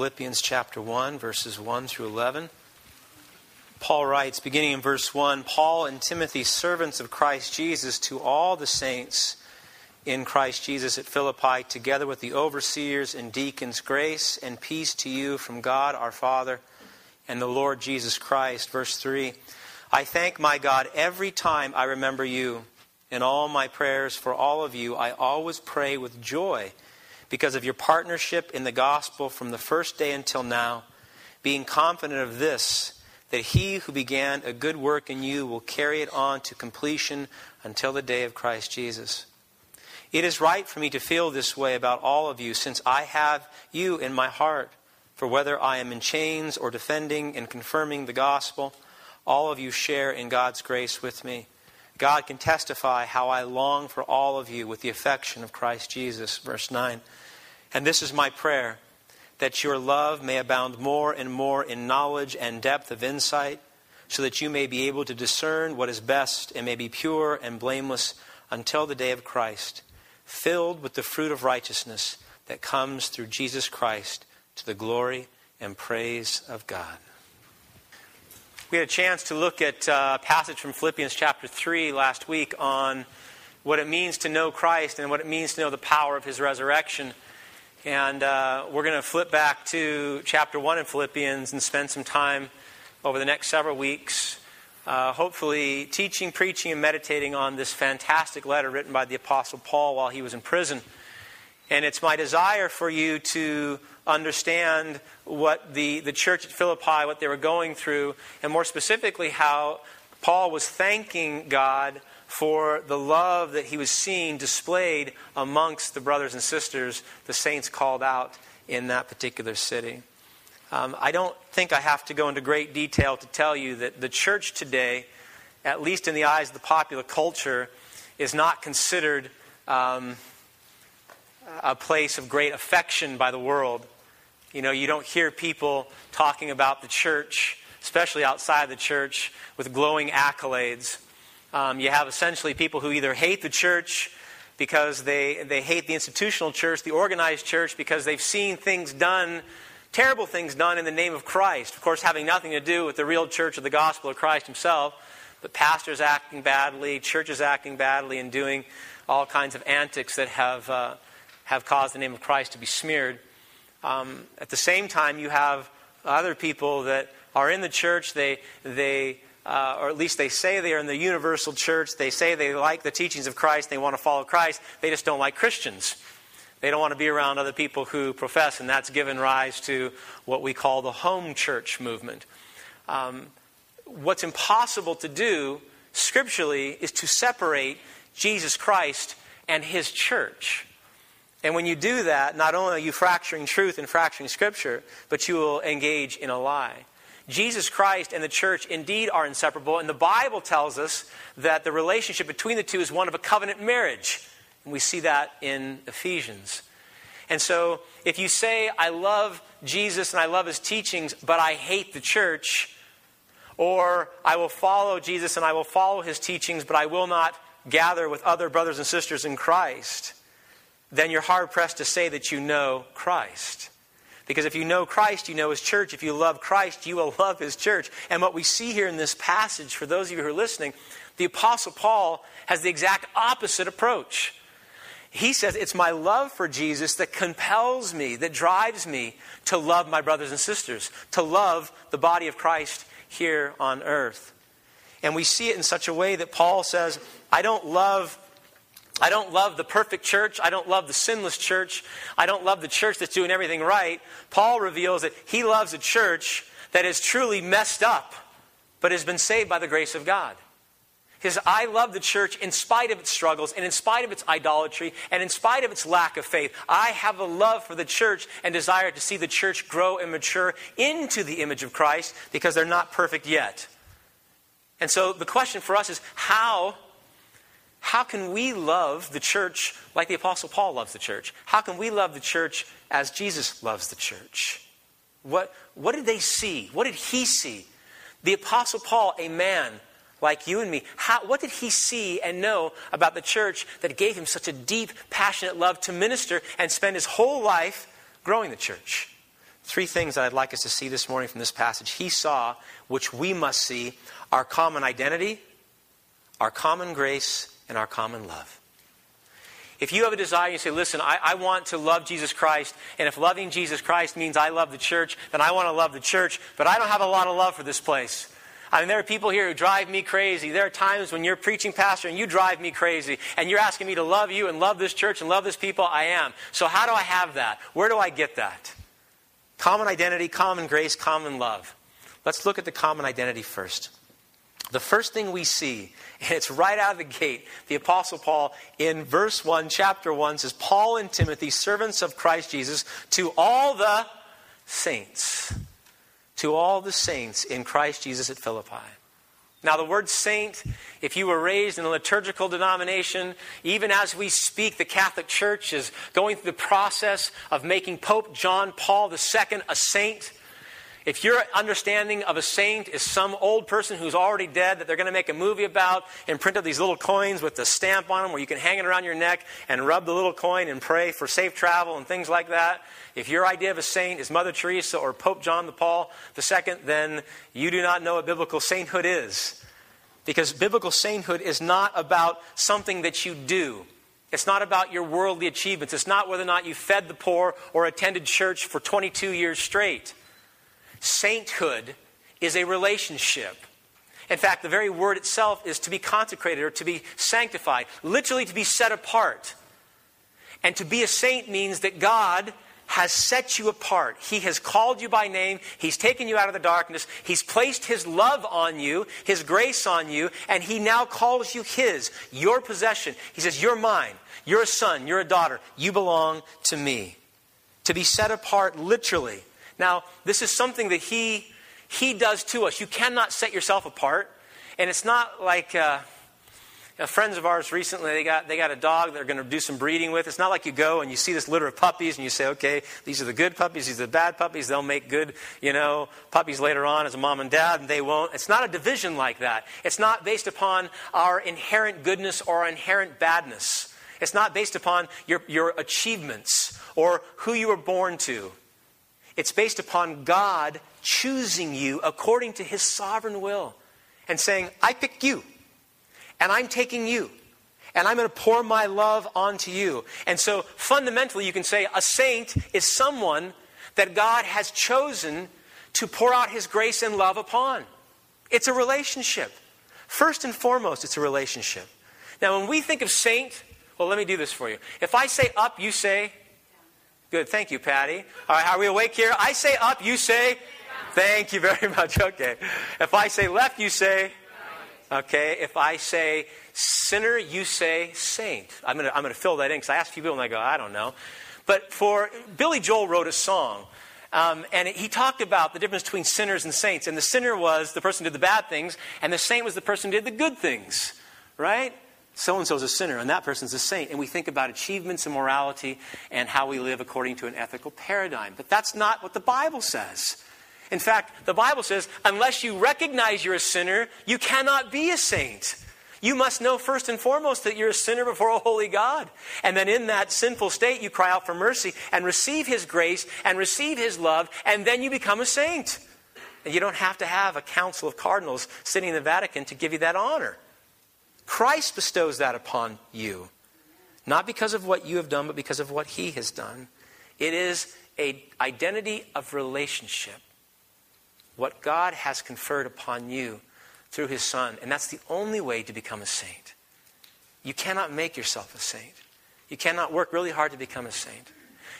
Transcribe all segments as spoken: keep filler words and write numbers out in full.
Philippians chapter one, verses one through eleven. Paul writes, beginning in verse one, Paul and Timothy, servants of Christ Jesus, to all the saints in Christ Jesus at Philippi, together with the overseers and deacons, grace and peace to you from God our Father and the Lord Jesus Christ. Verse three, I thank my God every time I remember you. In all my prayers for all of you, I always pray with joy because of your partnership in the gospel from the first day until now, being confident of this, that he who began a good work in you will carry it on to completion until the day of Christ Jesus. It is right for me to feel this way about all of you, since I have you in my heart. For whether I am in chains or defending and confirming the gospel, all of you share in God's grace with me. God can testify how I long for all of you with the affection of Christ Jesus. Verse nine. And this is my prayer, that your love may abound more and more in knowledge and depth of insight, so that you may be able to discern what is best and may be pure and blameless until the day of Christ, filled with the fruit of righteousness that comes through Jesus Christ to the glory and praise of God. We had a chance to look at a passage from Philippians chapter three last week on what it means to know Christ and what it means to know the power of his resurrection. And uh, we're going to flip back to chapter one in Philippians and spend some time over the next several weeks, uh, hopefully teaching, preaching, and meditating on this fantastic letter written by the Apostle Paul while he was in prison. And it's my desire for you to understand what the, the church at Philippi, what they were going through, and more specifically how Paul was thanking God for the love that he was seeing displayed amongst the brothers and sisters, the saints called out in that particular city. Um, I don't think I have to go into great detail to tell you that the church today, at least in the eyes of the popular culture, is not considered um, a place of great affection by the world. You know, you don't hear people talking about the church, especially outside the church, with glowing accolades. Um, you have essentially people who either hate the church because they, they hate the institutional church, the organized church, because they've seen things done, terrible things done in the name of Christ. Of course, having nothing to do with the real church of the gospel of Christ himself, but pastors acting badly, churches acting badly, and doing all kinds of antics that have uh, have caused the name of Christ to be smeared. Um, at the same time, you have other people that are in the church. They they uh, or at least they say they are in the universal church. They say they like the teachings of Christ. They want to follow Christ. They just don't like Christians. They don't want to be around other people who profess, and that's given rise to what we call the home church movement. Um, what's impossible to do scripturally is to separate Jesus Christ and his church. And when you do that, not only are you fracturing truth and fracturing Scripture, but you will engage in a lie. Jesus Christ and the church indeed are inseparable, and the Bible tells us that the relationship between the two is one of a covenant marriage. And we see that in Ephesians. And so, if you say, I love Jesus and I love his teachings, but I hate the church, or I will follow Jesus and I will follow his teachings, but I will not gather with other brothers and sisters in Christ, then you're hard-pressed to say that you know Christ. Because if you know Christ, you know his church. If you love Christ, you will love his church. And what we see here in this passage, for those of you who are listening, the Apostle Paul has the exact opposite approach. He says, it's my love for Jesus that compels me, that drives me to love my brothers and sisters, to love the body of Christ here on earth. And we see it in such a way that Paul says, I don't love I don't love the perfect church. I don't love the sinless church. I don't love the church that's doing everything right. Paul reveals that he loves a church that is truly messed up, but has been saved by the grace of God. He says, I love the church in spite of its struggles and in spite of its idolatry and in spite of its lack of faith. I have a love for the church and desire to see the church grow and mature into the image of Christ because they're not perfect yet. And so the question for us is, how How can we love the church like the Apostle Paul loves the church? How can we love the church as Jesus loves the church? What, what did they see? What did he see? The Apostle Paul, a man like you and me, how, what did he see and know about the church that gave him such a deep, passionate love to minister and spend his whole life growing the church? Three things that I'd like us to see this morning from this passage. He saw, which we must see, our common identity, our common grace, and our common love. If you have a desire, you say, listen, I, I want to love Jesus Christ, and if loving Jesus Christ means I love the church, then I want to love the church, but I don't have a lot of love for this place. I mean, there are people here who drive me crazy. There are times when you're preaching, pastor, and you drive me crazy, and you're asking me to love you and love this church and love this people. I am. So how do I have that? Where do I get that? Common identity, common grace, common love. Let's look at the common identity first. The first thing we see, and it's right out of the gate, the Apostle Paul in verse one, chapter one, says, Paul and Timothy, servants of Christ Jesus, to all the saints. To all the saints in Christ Jesus at Philippi. Now the word saint, if you were raised in a liturgical denomination, even as we speak, the Catholic Church is going through the process of making Pope John Paul the Second a saint. If your understanding of a saint is some old person who's already dead that they're going to make a movie about and print up these little coins with the stamp on them where you can hang it around your neck and rub the little coin and pray for safe travel and things like that. If your idea of a saint is Mother Teresa or Pope John Paul the Second, then you do not know what biblical sainthood is. Because biblical sainthood is not about something that you do. It's not about your worldly achievements. It's not whether or not you fed the poor or attended church for twenty-two years straight. Sainthood is a relationship. In fact, the very word itself is to be consecrated or to be sanctified, literally to be set apart. And to be a saint means that God has set you apart. He has called you by name. He's taken you out of the darkness. He's placed His love on you, His grace on you, and He now calls you His, your possession. He says, you're mine. You're a son. You're a daughter. You belong to me. To be set apart literally. Now, this is something that he he does to us. You cannot set yourself apart. And it's not like uh, friends of ours recently, they got, they got a dog they're going to do some breeding with. It's not like you go and you see this litter of puppies and you say, okay, these are the good puppies, these are the bad puppies. They'll make good, you know, puppies later on as a mom and dad, and they won't. It's not a division like that. It's not based upon our inherent goodness or our inherent badness. It's not based upon your, your achievements or who you were born to. It's based upon God choosing you according to His sovereign will and saying, I pick you and I'm taking you and I'm going to pour my love onto you. And so fundamentally you can say a saint is someone that God has chosen to pour out His grace and love upon. It's a relationship. First and foremost, it's a relationship. Now when we think of saint, well, let me do this for you. If I say up, you say... Good. Thank you, Patty. All right. Are we awake here? I say up, you say? Thank you very much. Okay. If I say left, you say? Okay. If I say sinner, you say saint. I'm going to I'm going to fill that in because I ask people and I go, I don't know. But for Billy Joel wrote a song. Um, and he talked about the difference between sinners and saints. And the sinner was the person who did the bad things. And the saint was the person who did the good things. Right? So-and-so's a sinner, and that person's a saint. And we think about achievements and morality and how we live according to an ethical paradigm. But that's not what the Bible says. In fact, the Bible says, unless you recognize you're a sinner, you cannot be a saint. You must know first and foremost that you're a sinner before a holy God. And then in that sinful state, you cry out for mercy and receive His grace and receive His love, and then you become a saint. And you don't have to have a council of cardinals sitting in the Vatican to give you that honor. Christ bestows that upon you, not because of what you have done, but because of what He has done. It is an identity of relationship, what God has conferred upon you through His Son. And that's the only way to become a saint. You cannot make yourself a saint. You cannot work really hard to become a saint.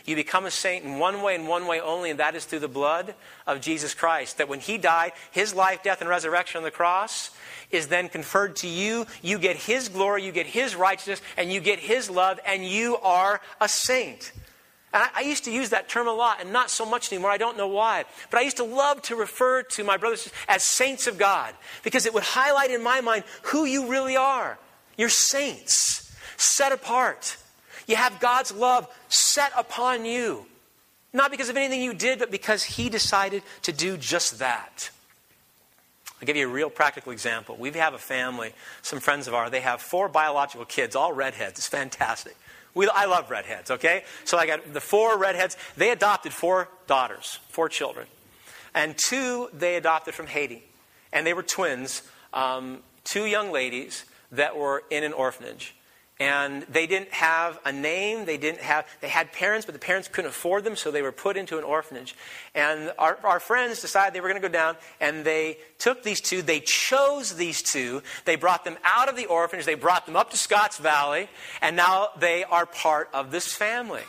You become a saint in one way and one way only, and that is through the blood of Jesus Christ. That when He died, His life, death, and resurrection on the cross is then conferred to you. You get His glory, you get His righteousness, and you get His love, and you are a saint. And I, I used to use that term a lot, and not so much anymore. I don't know why. But I used to love to refer to my brothers as saints of God, because it would highlight in my mind who you really are. You're saints, set apart. You have God's love set upon you. Not because of anything you did, but because He decided to do just that. I'll give you a real practical example. We have a family, some friends of ours, they have four biological kids, all redheads. It's fantastic. We, I love redheads, okay? So I got the four redheads. They adopted four daughters, four children. And two they adopted from Haiti. And they were twins, um, two young ladies that were in an orphanage. And they didn't have a name. They didn't have, they had parents, but the parents couldn't afford them, so they were put into an orphanage. And our, our friends decided they were going to go down, and they took these two. They chose these two. They brought them out of the orphanage. They brought them up to Scotts Valley, and now they are part of this family.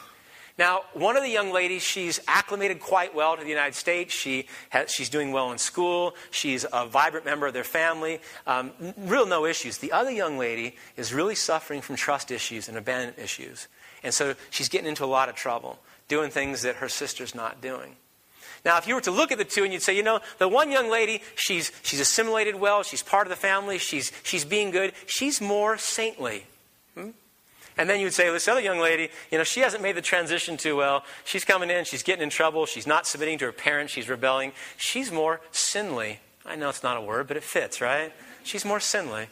Now, one of the young ladies, she's acclimated quite well to the United States. She has, she's doing well in school. She's a vibrant member of their family. Um, real no issues. The other young lady is really suffering from trust issues and abandonment issues. And so she's getting into a lot of trouble, doing things that her sister's not doing. Now, if you were to look at the two and you'd say, you know, the one young lady, she's, she's assimilated well. She's part of the family. She's, she's being good. She's more saintly. Hmm? And then you would say, well, this other young lady, you know, she hasn't made the transition too well. She's coming in. She's getting in trouble. She's not submitting to her parents. She's rebelling. She's more sinly. I know it's not a word, but it fits, right? She's more sinly.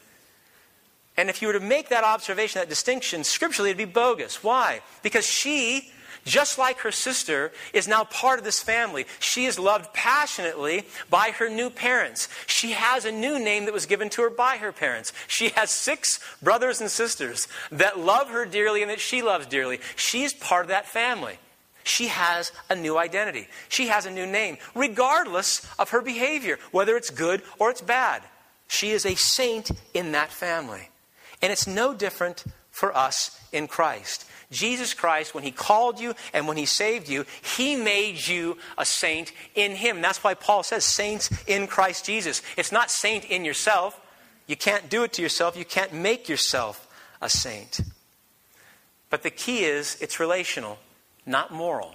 And if you were to make that observation, that distinction, scripturally, it would be bogus. Why? Because she, just like her sister, is now part of this family. She is loved passionately by her new parents. She has a new name that was given to her by her parents. She has six brothers and sisters that love her dearly and that she loves dearly. She is part of that family. She has a new identity. She has a new name, regardless of her behavior, whether it's good or it's bad. She is a saint in that family. And it's no different for us in Christ. Jesus Christ, when he called you and when he saved you, he made you a saint in him. That's why Paul says saints in Christ Jesus. It's not saint in yourself. You can't do it to yourself. You can't make yourself a saint. But the key is it's relational, not moral.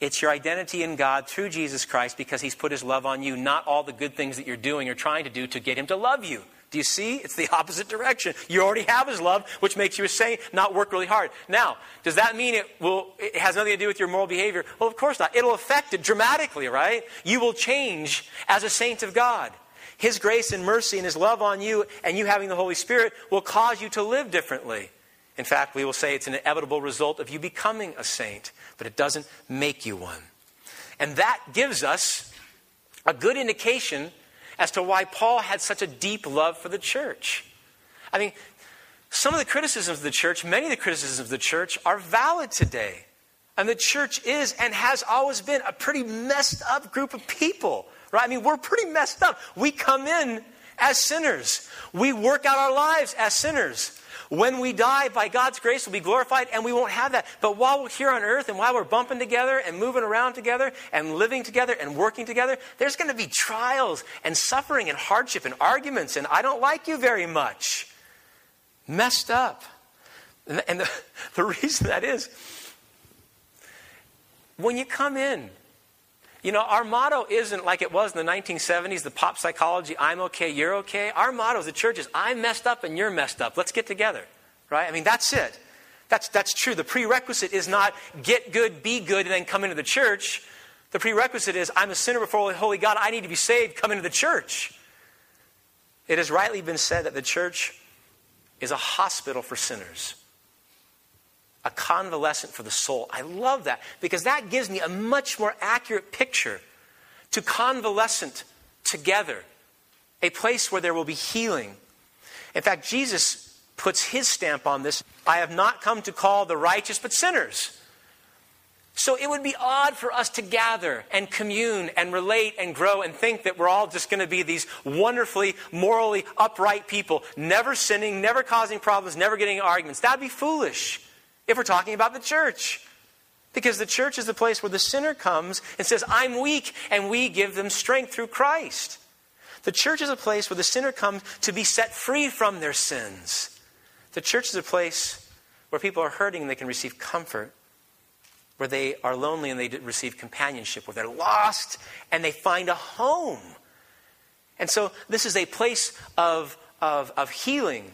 It's your identity in God through Jesus Christ because he's put his love on you, not all the good things that you're doing or trying to do to get him to love you. Do you see? It's the opposite direction. You already have his love, which makes you a saint, not work really hard. Now, does that mean it will? It has nothing to do with your moral behavior? Well, of course not. It'll affect it dramatically, right? You will change as a saint of God. His grace and mercy and his love on you and you having the Holy Spirit will cause you to live differently. In fact, we will say it's an inevitable result of you becoming a saint, but it doesn't make you one. And that gives us a good indication as to why Paul had such a deep love for the church. I mean, some of the criticisms of the church, many of the criticisms of the church are valid today. And the church is and has always been a pretty messed up group of people, right? I mean, we're pretty messed up. We come in as sinners. We work out our lives as sinners. When we die, by God's grace, we'll be glorified and we won't have that. But while we're here on earth and while we're bumping together and moving around together and living together and working together, there's going to be trials and suffering and hardship and arguments and I don't like you very much. Messed up. And the, the reason that is, when you come in, you know, our motto isn't like it was in the nineteen seventies, the pop psychology, I'm okay, you're okay. Our motto as the church is, I'm messed up and you're messed up. Let's get together, right? I mean, that's it. That's, that's true. The prerequisite is not get good, be good, and then come into the church. The prerequisite is, I'm a sinner before the holy God. I need to be saved. Come into the church. It has rightly been said that the church is a hospital for sinners. A convalescent for the soul. I love that because that gives me a much more accurate picture to convalescent together, a place where there will be healing. In fact, Jesus puts his stamp on this. I have not come to call the righteous, but sinners. So it would be odd for us to gather and commune and relate and grow and think that we're all just going to be these wonderfully, morally upright people, never sinning, never causing problems, never getting arguments. That'd be foolish. If we're talking about the church. Because the church is the place where the sinner comes and says, I'm weak, and we give them strength through Christ. The church is a place where the sinner comes to be set free from their sins. The church is a place where people are hurting and they can receive comfort. Where they are lonely and they receive companionship. Where they're lost and they find a home. And so this is a place of, of, of healing.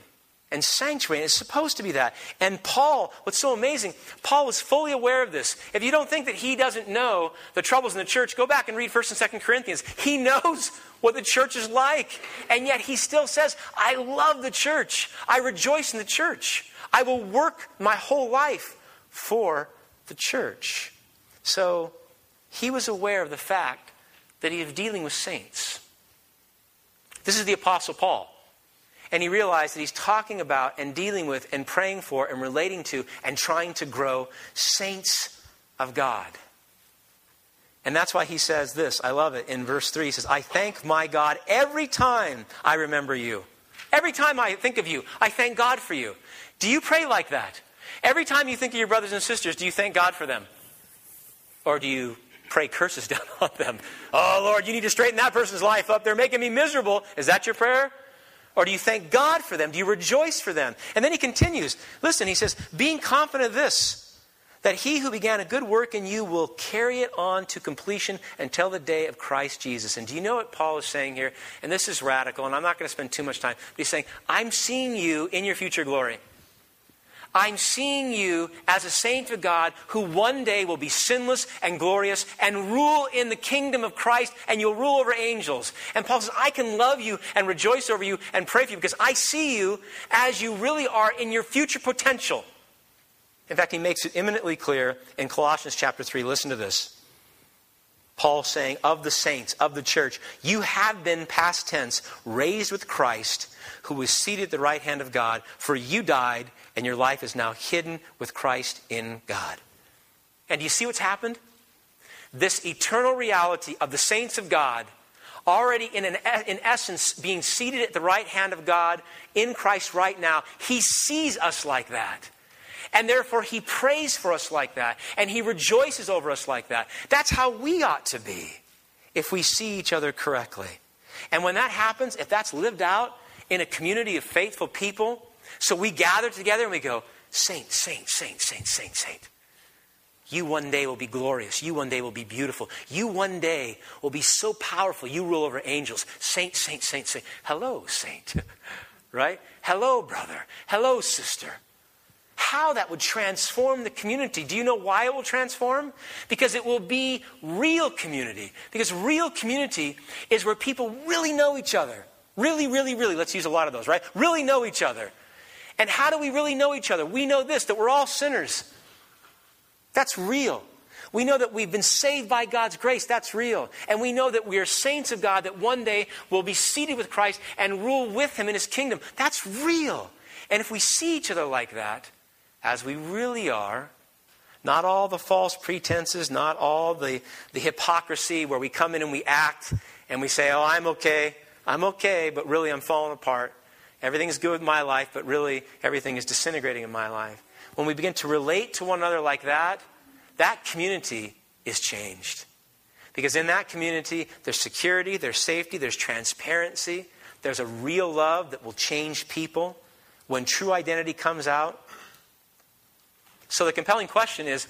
And sanctuary, and it's supposed to be that. And Paul, what's so amazing, Paul was fully aware of this. If you don't think that he doesn't know the troubles in the church, go back and read First and Second Corinthians. He knows what the church is like. And yet he still says, I love the church. I rejoice in the church. I will work my whole life for the church. So he was aware of the fact that he was dealing with saints. This is the Apostle Paul. And he realized that he's talking about and dealing with and praying for and relating to and trying to grow saints of God. And that's why he says this. I love it. In verse three, he says, I thank my God every time I remember you. Every time I think of you, I thank God for you. Do you pray like that? Every time you think of your brothers and sisters, do you thank God for them? Or do you pray curses down on them? Oh, Lord, you need to straighten that person's life up. They're making me miserable. Is that your prayer? Or do you thank God for them? Do you rejoice for them? And then he continues. Listen, he says, being confident of this, that he who began a good work in you will carry it on to completion until the day of Christ Jesus. And do you know what Paul is saying here? And this is radical, and I'm not going to spend too much time. But he's saying, I'm seeing you in your future glory. I'm seeing you as a saint of God who one day will be sinless and glorious and rule in the kingdom of Christ, and you'll rule over angels. And Paul says, I can love you and rejoice over you and pray for you because I see you as you really are in your future potential. In fact, he makes it eminently clear in Colossians chapter three. Listen to this. Paul saying, of the saints, of the church, you have been, past tense, raised with Christ, who was seated at the right hand of God, for you died, and your life is now hidden with Christ in God. And do you see what's happened? This eternal reality of the saints of God, already in, an, in essence being seated at the right hand of God in Christ right now, he sees us like that. And therefore, he prays for us like that. And he rejoices over us like that. That's how we ought to be if we see each other correctly. And when that happens, if that's lived out in a community of faithful people, so we gather together and we go, saint, saint, saint, saint, saint, saint. You one day will be glorious. You one day will be beautiful. You one day will be so powerful. You rule over angels. Saint, saint, saint, saint. Hello, saint. Right? Hello, brother. Hello, sister. How that would transform the community. Do you know why it will transform? Because it will be real community. Because real community is where people really know each other. Really, really, really. Let's use a lot of those, right? Really know each other. And how do we really know each other? We know this, that we're all sinners. That's real. We know that we've been saved by God's grace. That's real. And we know that we are saints of God, that one day we'll be seated with Christ and rule with him in his kingdom. That's real. And if we see each other like that, as we really are, not all the false pretenses, not all the, the hypocrisy where we come in and we act and we say, oh, I'm okay, I'm okay, but really I'm falling apart. Everything's good with my life, but really everything is disintegrating in my life. When we begin to relate to one another like that, that community is changed. Because in that community, there's security, there's safety, there's transparency, there's a real love that will change people. When true identity comes out, so the compelling question is,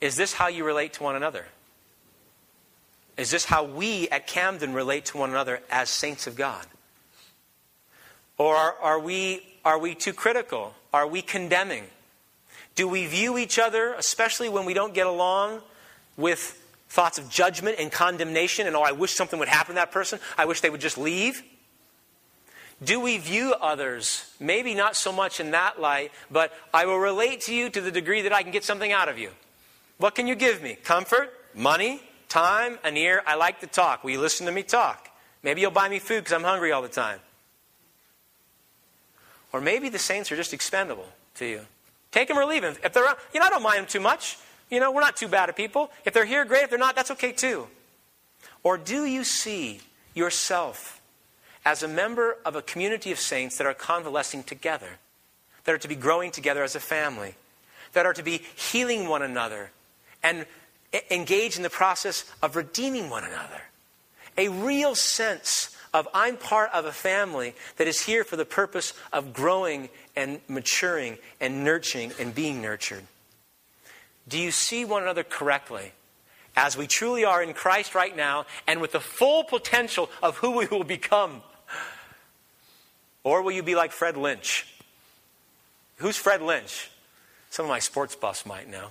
is this how you relate to one another? Is this how we at Camden relate to one another as saints of God? Or are, are we, are we too critical? Are we condemning? Do we view each other, especially when we don't get along, with thoughts of judgment and condemnation and, oh, I wish something would happen to that person. I wish they would just leave. Do we view others, maybe not so much in that light, but I will relate to you to the degree that I can get something out of you. What can you give me? Comfort, money, time, an ear. I like to talk. Will you listen to me talk? Maybe you'll buy me food because I'm hungry all the time. Or maybe the saints are just expendable to you. Take them or leave them. If they're, you know, I don't mind them too much. You know, we're not too bad at people. If they're here, great. If they're not, that's okay too. Or do you see yourself as a member of a community of saints that are convalescing together, that are to be growing together as a family, that are to be healing one another and engage in the process of redeeming one another? A real sense of I'm part of a family that is here for the purpose of growing and maturing and nurturing and being nurtured. Do you see one another correctly? As we truly are in Christ right now and with the full potential of who we will become. Or will you be like Fred Lynch? Who's Fred Lynch? Some of my sports buffs might know.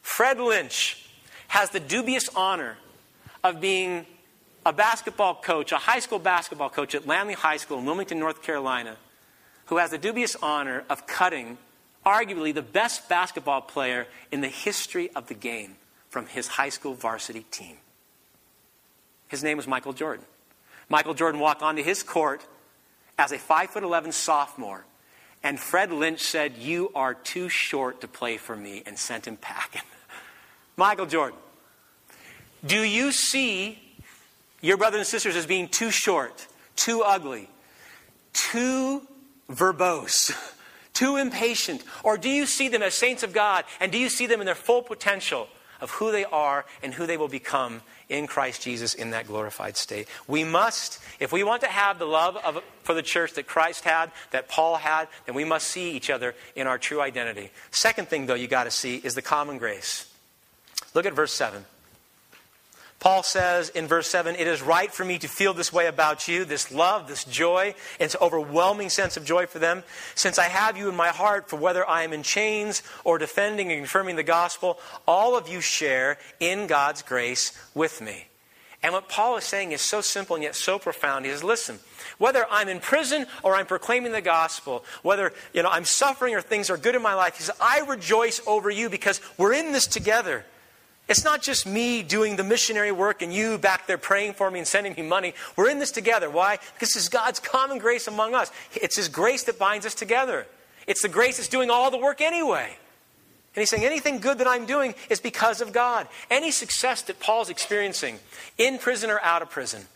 Fred Lynch has the dubious honor of being a basketball coach, a high school basketball coach at Lanley High School in Wilmington, North Carolina, who has the dubious honor of cutting arguably the best basketball player in the history of the game from his high school varsity team. His name was Michael Jordan. Michael Jordan walked onto his court as a five foot eleven sophomore, and Fred Lynch said, "You are too short to play for me," and sent him packing. Michael Jordan. Do you see your brothers and sisters as being too short, too ugly, too verbose, too impatient? Or do you see them as saints of God, and do you see them in their full potential of who they are and who they will become in Christ Jesus in that glorified state? We must, if we want to have the love of, for the church that Christ had, that Paul had, then we must see each other in our true identity. Second thing, though, you got to see is the common grace. Look at verse seven. Paul says in verse seven, "It is right for me to feel this way about you," this love, this joy, and it's an overwhelming sense of joy for them, "since I have you in my heart, for whether I am in chains or defending and confirming the gospel, all of you share in God's grace with me." And what Paul is saying is so simple and yet so profound. He says, listen, whether I'm in prison or I'm proclaiming the gospel, whether you know I'm suffering or things are good in my life, he says, I rejoice over you because we're in this together. It's not just me doing the missionary work and you back there praying for me and sending me money. We're in this together. Why? Because it's God's common grace among us. It's His grace that binds us together. It's the grace that's doing all the work anyway. And he's saying anything good that I'm doing is because of God. Any success that Paul's experiencing, in prison or out of prison,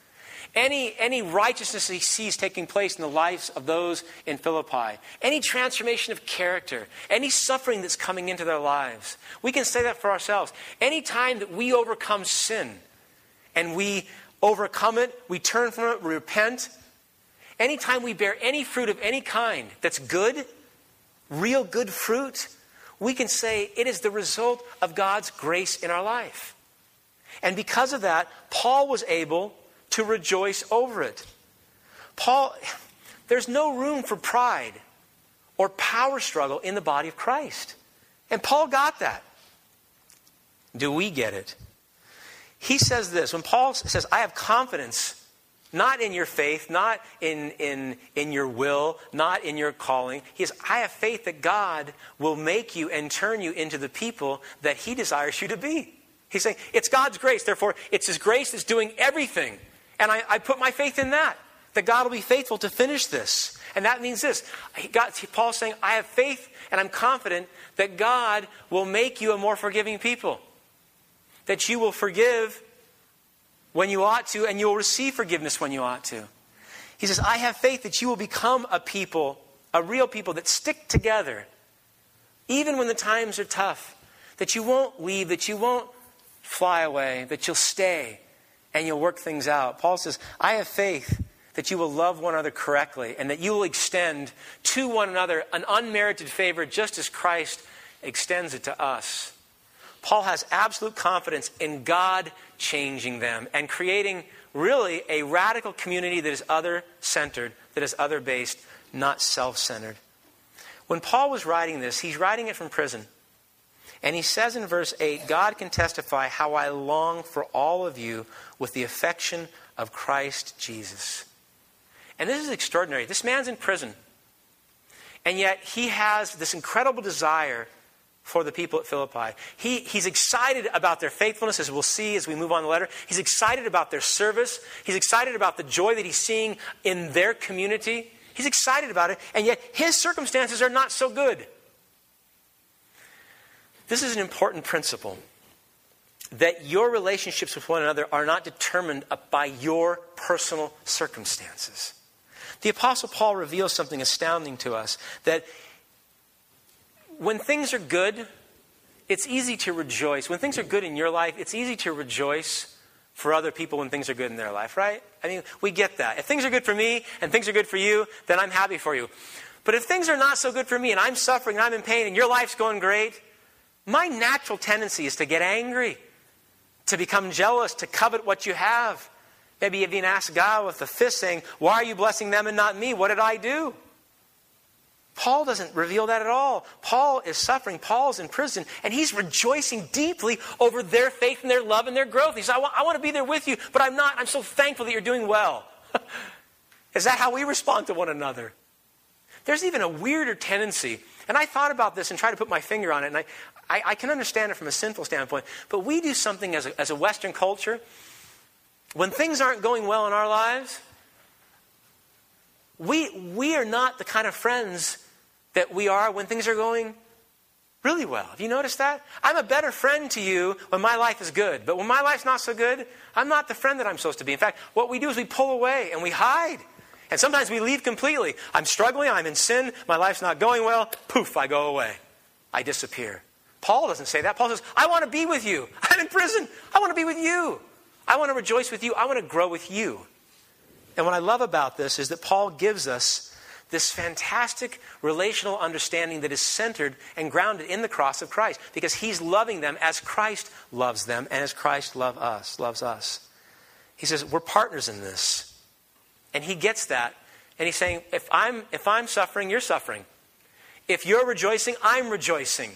any, any righteousness he sees taking place in the lives of those in Philippi, any transformation of character, any suffering that's coming into their lives. We can say that for ourselves. Any time that we overcome sin and we overcome it, we turn from it, we repent. Any time we bear any fruit of any kind that's good, real good fruit, we can say it is the result of God's grace in our life. And because of that, Paul was able to rejoice over it. Paul, there's no room for pride or power struggle in the body of Christ. And Paul got that. Do we get it? He says this, when Paul says, I have confidence, not in your faith, not in, in, in your will, not in your calling. He says, I have faith that God will make you and turn you into the people that He desires you to be. He's saying, it's God's grace, therefore it's His grace that's doing everything. And I, I put my faith in that, that God will be faithful to finish this. And that means this. God, Paul's saying, I have faith and I'm confident that God will make you a more forgiving people. That you will forgive when you ought to and you will receive forgiveness when you ought to. He says, I have faith that you will become a people, a real people that stick together. Even when the times are tough. That you won't leave, that you won't fly away, that you'll stay. And you'll work things out. Paul says, I have faith that you will love one another correctly and that you will extend to one another an unmerited favor just as Christ extends it to us. Paul has absolute confidence in God changing them and creating really a radical community that is other-centered, that is other-based, not self-centered. When Paul was writing this, he's writing it from prison. And he says in verse eight, God can testify how I long for all of you with the affection of Christ Jesus. And this is extraordinary. This man's in prison. And yet he has this incredible desire for the people at Philippi. He, he's excited about their faithfulness, as we'll see as we move on the letter. He's excited about their service. He's excited about the joy that he's seeing in their community. He's excited about it. And yet his circumstances are not so good. This is an important principle, that your relationships with one another are not determined by your personal circumstances. The Apostle Paul reveals something astounding to us, that when things are good, it's easy to rejoice. When things are good in your life, it's easy to rejoice for other people when things are good in their life, right? I mean, we get that. If things are good for me and things are good for you, then I'm happy for you. But if things are not so good for me and I'm suffering and I'm in pain and your life's going great, my natural tendency is to get angry, to become jealous, to covet what you have. Maybe you've been asked God with a fist saying, why are you blessing them and not me? What did I do? Paul doesn't reveal that at all. Paul is suffering. Paul's in prison. And he's rejoicing deeply over their faith and their love and their growth. He says, I want, I want to be there with you, but I'm not. I'm so thankful that you're doing well. Is that how we respond to one another? There's even a weirder tendency, and I thought about this and tried to put my finger on it, and I, I, I can understand it from a sinful standpoint, but we do something as a, as a Western culture. When things aren't going well in our lives, we, we are not the kind of friends that we are when things are going really well. Have you noticed that? I'm a better friend to you when my life is good. But when my life's not so good, I'm not the friend that I'm supposed to be. In fact, what we do is we pull away and we hide. And sometimes we leave completely. I'm struggling. I'm in sin. My life's not going well. Poof, I go away. I disappear. Paul doesn't say that. Paul says, I want to be with you. I'm in prison. I want to be with you. I want to rejoice with you. I want to grow with you. And what I love about this is that Paul gives us this fantastic relational understanding that is centered and grounded in the cross of Christ, because he's loving them as Christ loves them and as Christ love us, loves us. He says, we're partners in this. And he gets that. And he's saying, if I'm, if I'm suffering, you're suffering. If you're rejoicing, I'm rejoicing.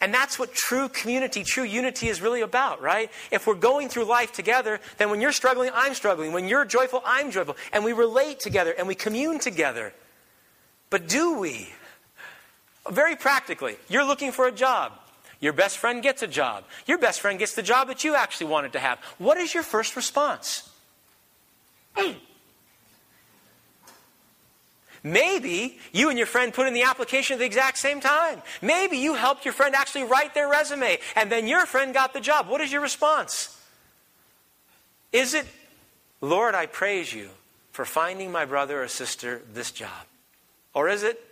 And that's what true community, true unity is really about, right? If we're going through life together, then when you're struggling, I'm struggling. When you're joyful, I'm joyful. And we relate together and we commune together. But do we? Very practically, you're looking for a job. Your best friend gets a job. Your best friend gets the job that you actually wanted to have. What is your first response? Maybe you and your friend put in the application at the exact same time. Maybe you helped your friend actually write their resume, and then your friend got the job. What is your response? Is it, Lord, I praise you for finding my brother or sister this job? Or is it,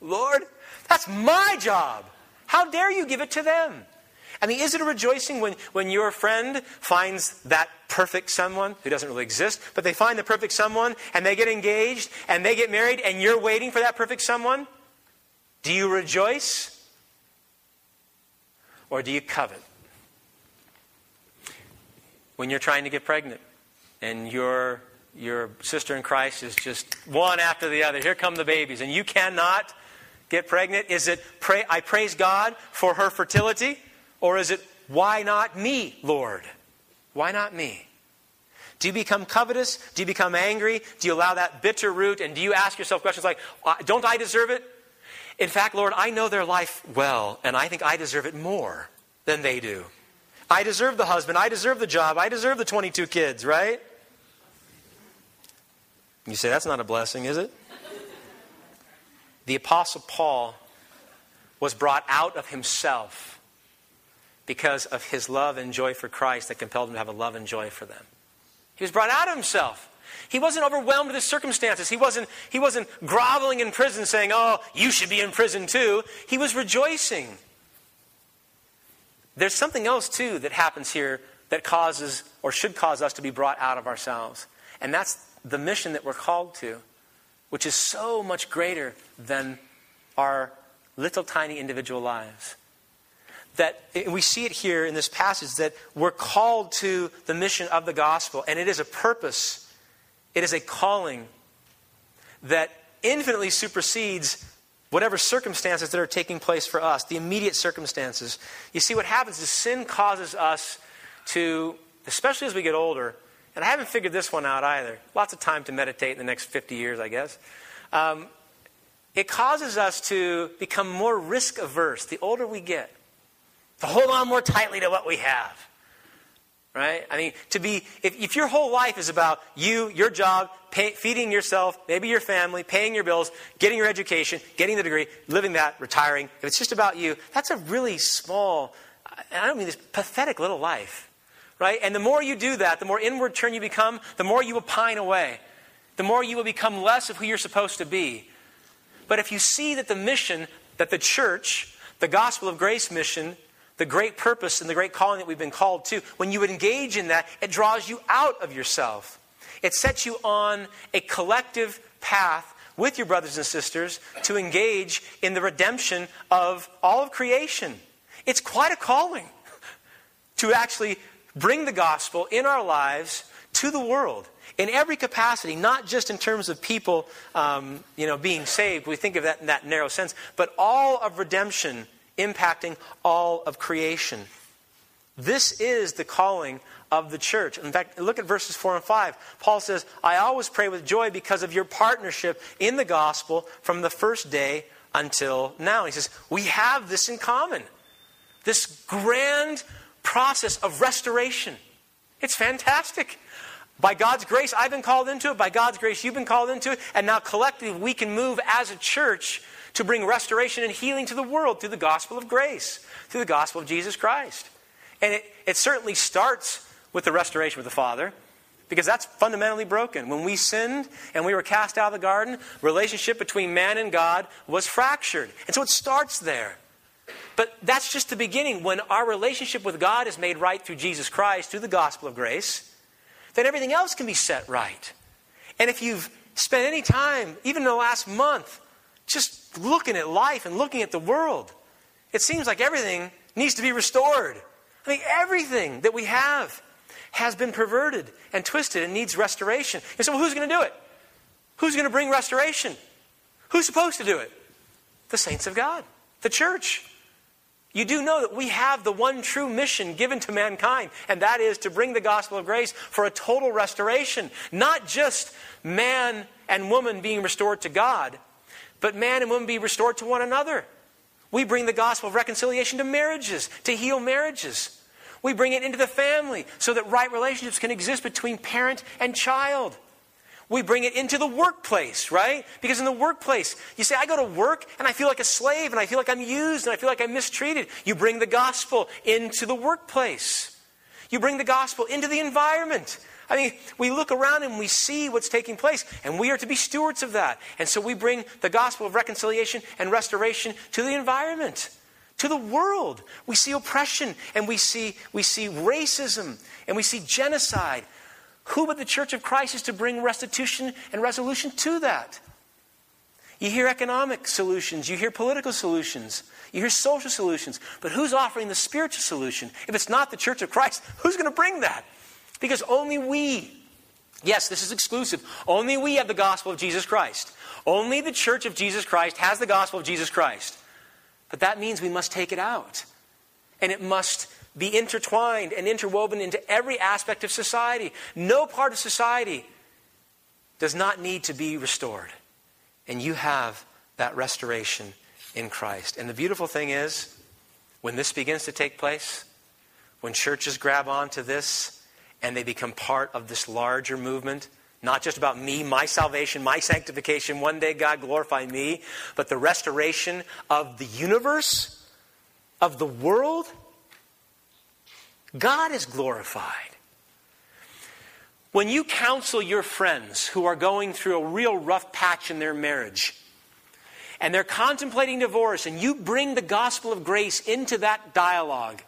Lord, that's my job. How dare you give it to them? I mean, is it a rejoicing when, when your friend finds that perfect someone who doesn't really exist, but they find the perfect someone and they get engaged and they get married and you're waiting for that perfect someone? Do you rejoice? Or do you covet? When you're trying to get pregnant and you're... your sister in Christ is just one after the other. Here come the babies. And you cannot get pregnant. Is it, pray, I praise God for her fertility? Or is it, why not me, Lord? Why not me? Do you become covetous? Do you become angry? Do you allow that bitter root? And do you ask yourself questions like, don't I deserve it? In fact, Lord, I know their life well, and I think I deserve it more than they do. I deserve the husband. I deserve the job. I deserve the twenty-two kids, right? You say, that's not a blessing, is it? The Apostle Paul was brought out of himself because of his love and joy for Christ that compelled him to have a love and joy for them. He was brought out of himself. He wasn't overwhelmed with his circumstances. He wasn't, he wasn't groveling in prison saying, oh, you should be in prison too. He was rejoicing. There's something else too that happens here that causes or should cause us to be brought out of ourselves. And that's the mission that we're called to, which is so much greater than our little tiny individual lives. That we see it here in this passage, that we're called to the mission of the gospel, and it is a purpose. It is a calling that infinitely supersedes whatever circumstances that are taking place for us, the immediate circumstances. You see, what happens is sin causes us to, especially as we get older, and I haven't figured this one out either. Lots of time to meditate in the next fifty years, I guess. Um, it causes us to become more risk averse the older we get. To hold on more tightly to what we have. Right? I mean, to be, if, if your whole life is about you, your job, pay, feeding yourself, maybe your family, paying your bills, getting your education, getting the degree, living that, retiring. If it's just about you, that's a really small, and I don't mean this, pathetic little life. Right? And the more you do that, the more inward turn you become, the more you will pine away. The more you will become less of who you're supposed to be. But if you see that the mission, that the church, the gospel of grace mission, the great purpose and the great calling that we've been called to, when you engage in that, it draws you out of yourself. It sets you on a collective path with your brothers and sisters to engage in the redemption of all of creation. It's quite a calling to actually bring the gospel in our lives to the world in every capacity, not just in terms of people um, you know, being saved. We think of that in that narrow sense, but all of redemption impacting all of creation. This is the calling of the church. In fact, look at verses four and five. Paul says, I always pray with joy because of your partnership in the gospel from the first day until now. He says, we have this in common. This grand process of restoration. It's fantastic. By God's grace, I've been called into it. By God's grace, you've been called into it. And now collectively, we can move as a church to bring restoration and healing to the world through the gospel of grace, through the gospel of Jesus Christ. And it, it certainly starts with the restoration with the Father, because that's fundamentally broken. When we sinned and we were cast out of the garden, relationship between man and God was fractured. And so it starts there. But that's just the beginning. When our relationship with God is made right through Jesus Christ, through the gospel of grace, then everything else can be set right. And if you've spent any time, even in the last month, just looking at life and looking at the world, it seems like everything needs to be restored. I mean, everything that we have has been perverted and twisted and needs restoration. And so, well, who's going to do it? Who's going to bring restoration? Who's supposed to do it? The saints of God, the church. You do know that we have the one true mission given to mankind, and that is to bring the gospel of grace for a total restoration. Not just man and woman being restored to God, but man and woman being restored to one another. We bring the gospel of reconciliation to marriages, to heal marriages. We bring it into the family so that right relationships can exist between parent and child. We bring it into the workplace, right? Because in the workplace, you say, I go to work and I feel like a slave and I feel like I'm used and I feel like I'm mistreated. You bring the gospel into the workplace. You bring the gospel into the environment. I mean, we look around and we see what's taking place, and we are to be stewards of that. And so we bring the gospel of reconciliation and restoration to the environment, to the world. We see oppression, and we see, we see racism, and we see genocide. Who but the Church of Christ is to bring restitution and resolution to that? You hear economic solutions. You hear political solutions. You hear social solutions. But who's offering the spiritual solution? If it's not the Church of Christ, who's going to bring that? Because only we, yes, this is exclusive, only we have the gospel of Jesus Christ. Only the Church of Jesus Christ has the gospel of Jesus Christ. But that means we must take it out. And it must be intertwined and interwoven into every aspect of society. No part of society does not need to be restored. And you have that restoration in Christ. And the beautiful thing is, when this begins to take place, when churches grab onto this, and they become part of this larger movement, not just about me, my salvation, my sanctification, one day God glorify me, but the restoration of the universe, of the world. God is glorified. When you counsel your friends who are going through a real rough patch in their marriage, and they're contemplating divorce, and you bring the gospel of grace into that dialogue,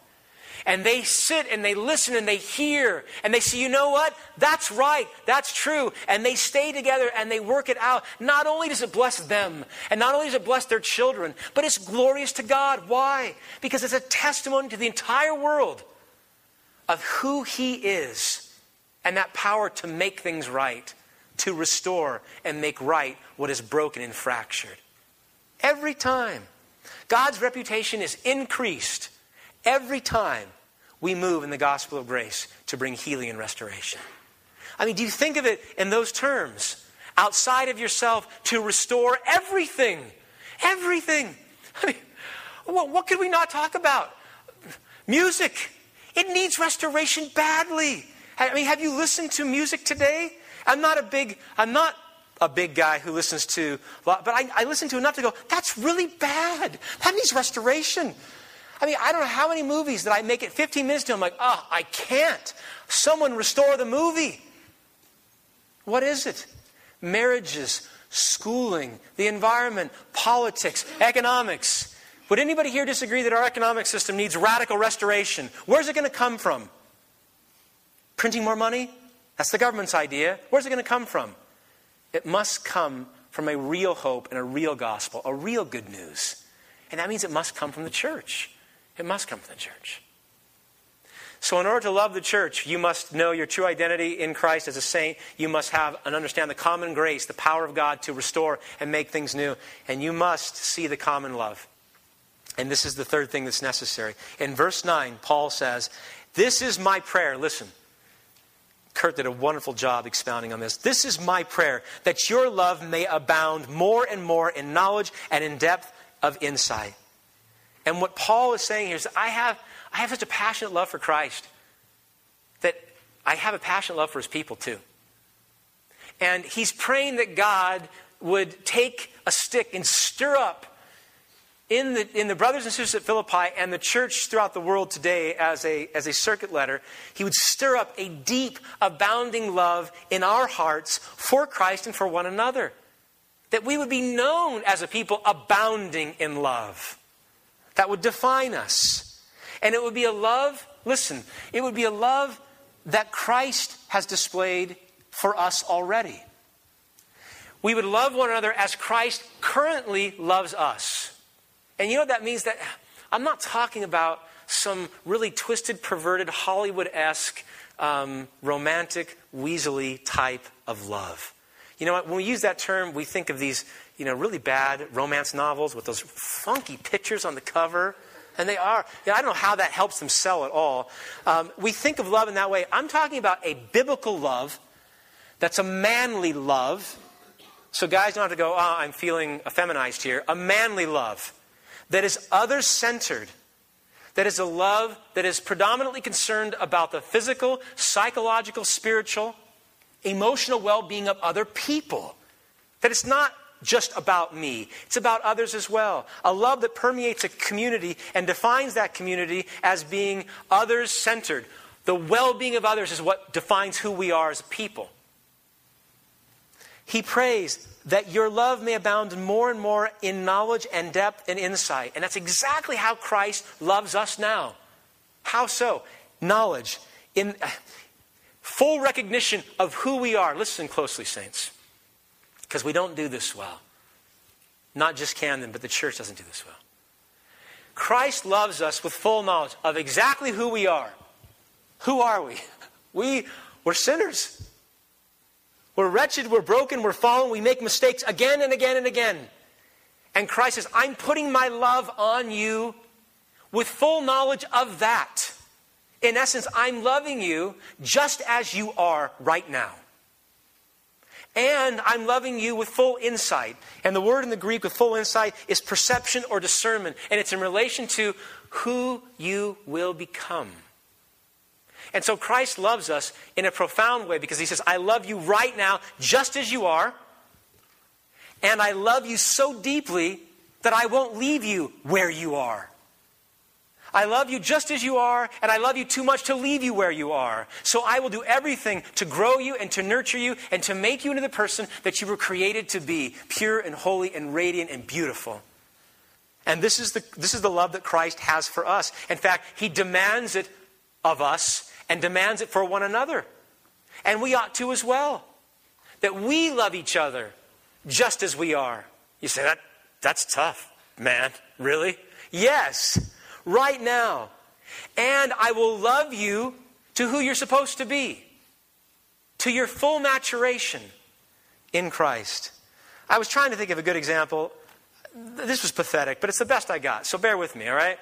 and they sit and they listen and they hear and they say, you know what? That's right. That's true. And they stay together and they work it out. Not only does it bless them and not only does it bless their children, but it's glorious to God. Why? Because it's a testimony to the entire world of who He is and that power to make things right, to restore and make right what is broken and fractured. Every time, God's reputation is increased. Every time we move in the gospel of grace to bring healing and restoration. I mean, do you think of it in those terms? Outside of yourself, to restore everything. Everything. I mean, what, what could we not talk about? Music. It needs restoration badly. I mean, have you listened to music today? I'm not a big, I'm not a big guy who listens to, but I, I listen to enough to go, that's really bad. That needs restoration. I mean, I don't know how many movies that I make it fifteen minutes to. I'm like, oh, I can't. Someone restore the movie. What is it? Marriages, schooling, the environment, politics, economics. Would anybody here disagree that our economic system needs radical restoration? Where's it going to come from? Printing more money? That's the government's idea. Where's it going to come from? It must come from a real hope and a real gospel, a real good news. And that means it must come from the church. It must come from the church. So in order to love the church, you must know your true identity in Christ as a saint. You must have and understand the common grace, the power of God to restore and make things new. And you must see the common love. And this is the third thing that's necessary. In verse nine, Paul says, This is my prayer. Listen, Kurt did a wonderful job expounding on this. This is my prayer, that your love may abound more and more in knowledge and in depth of insight. And what Paul is saying here is, I have, I have such a passionate love for Christ that I have a passionate love for his people too. And he's praying that God would take a stick and stir up in the in the brothers and sisters at Philippi and the church throughout the world today as a as a circuit letter. He would stir up a deep, abounding love in our hearts for Christ and for one another, that we would be known as a people abounding in love. That would define us. And it would be a love, listen, it would be a love that Christ has displayed for us already. We would love one another as Christ currently loves us. And you know what that means? That I'm not talking about some really twisted, perverted, Hollywood-esque, um, romantic, weaselly type of love. You know what? When we use that term, we think of these, you know, really bad romance novels with those funky pictures on the cover. And they are. You know, I don't know how that helps them sell at all. Um, we think of love in that way. I'm talking about a biblical love that's a manly love. So guys don't have to go, oh, I'm feeling effeminized here. A manly love that is other-centered, that is a love that is predominantly concerned about the physical, psychological, spiritual, emotional well-being of other people. That it's not just about me. It's about others as well. A love that permeates a community and defines that community as being others-centered. The well-being of others is what defines who we are as a people. He prays that your love may abound more and more in knowledge and depth and insight. And that's exactly how Christ loves us now. How so? Knowledge. In full recognition of who we are. Listen closely, saints. Because we don't do this well. Not just Camden, but the church doesn't do this well. Christ loves us with full knowledge of exactly who we are. Who are we? We, we're sinners. We're wretched, we're broken, we're fallen, we make mistakes again and again and again. And Christ says, I'm putting my love on you with full knowledge of that. In essence, I'm loving you just as you are right now. And I'm loving you with full insight. And the word in the Greek with full insight is perception or discernment. And it's in relation to who you will become. And so Christ loves us in a profound way because he says, I love you right now just as you are. And I love you so deeply that I won't leave you where you are. I love you just as you are, and I love you too much to leave you where you are. So I will do everything to grow you and to nurture you and to make you into the person that you were created to be, pure and holy and radiant and beautiful. And this is the, this is the love that Christ has for us. In fact, he demands it of us and demands it for one another. And we ought to as well. That we love each other just as we are. You say, that that's tough, man. Really? Yes. Right now. And I will love you to who you're supposed to be. To your full maturation in Christ. I was trying to think of a good example. This was pathetic, but it's the best I got. So bear with me, all right?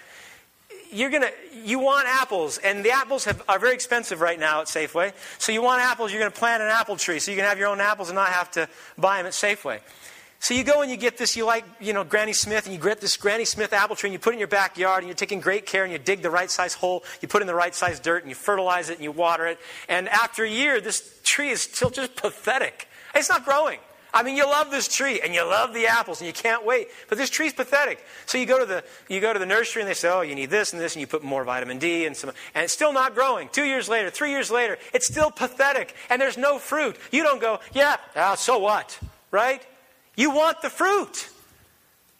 You're gonna, you want apples, and the apples have, are very expensive right now at Safeway. So you want apples, you're going to plant an apple tree so you can have your own apples and not have to buy them at Safeway. So you go and you get this, you like, you know, Granny Smith, and you get this Granny Smith apple tree and you put it in your backyard and you're taking great care and you dig the right size hole, you put in the right size dirt and you fertilize it and you water it. And after a year, this tree is still just pathetic. It's not growing. I mean, you love this tree and you love the apples and you can't wait, but this tree's pathetic. So you go to the, you go to the nursery and they say, oh, you need this and this, and you put more vitamin D and some, and it's still not growing. Two years later, three years later, it's still pathetic and there's no fruit. You don't go, yeah, ah, so what, right? You want the fruit.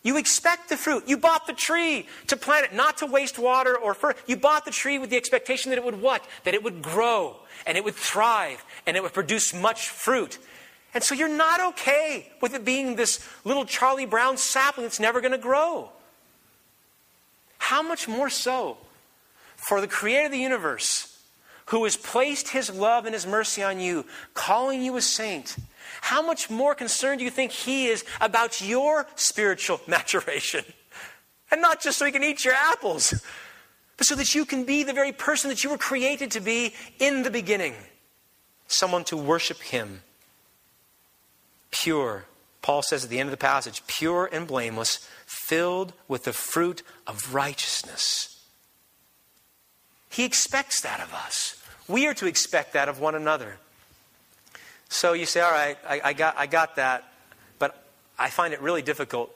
You expect the fruit. You bought the tree to plant it, not to waste water or fur. You bought the tree with the expectation that it would what? That it would grow and it would thrive and it would produce much fruit. And so you're not okay with it being this little Charlie Brown sapling that's never going to grow. How much more so for the creator of the universe, who has placed his love and his mercy on you, calling you a saint. How much more concerned do you think he is about your spiritual maturation? And not just so he can eat your apples, but so that you can be the very person that you were created to be in the beginning. Someone to worship him. Pure. Paul says at the end of the passage, pure and blameless, filled with the fruit of righteousness. He expects that of us. We are to expect that of one another. So you say, all right, I, I got I got that, but I find it really difficult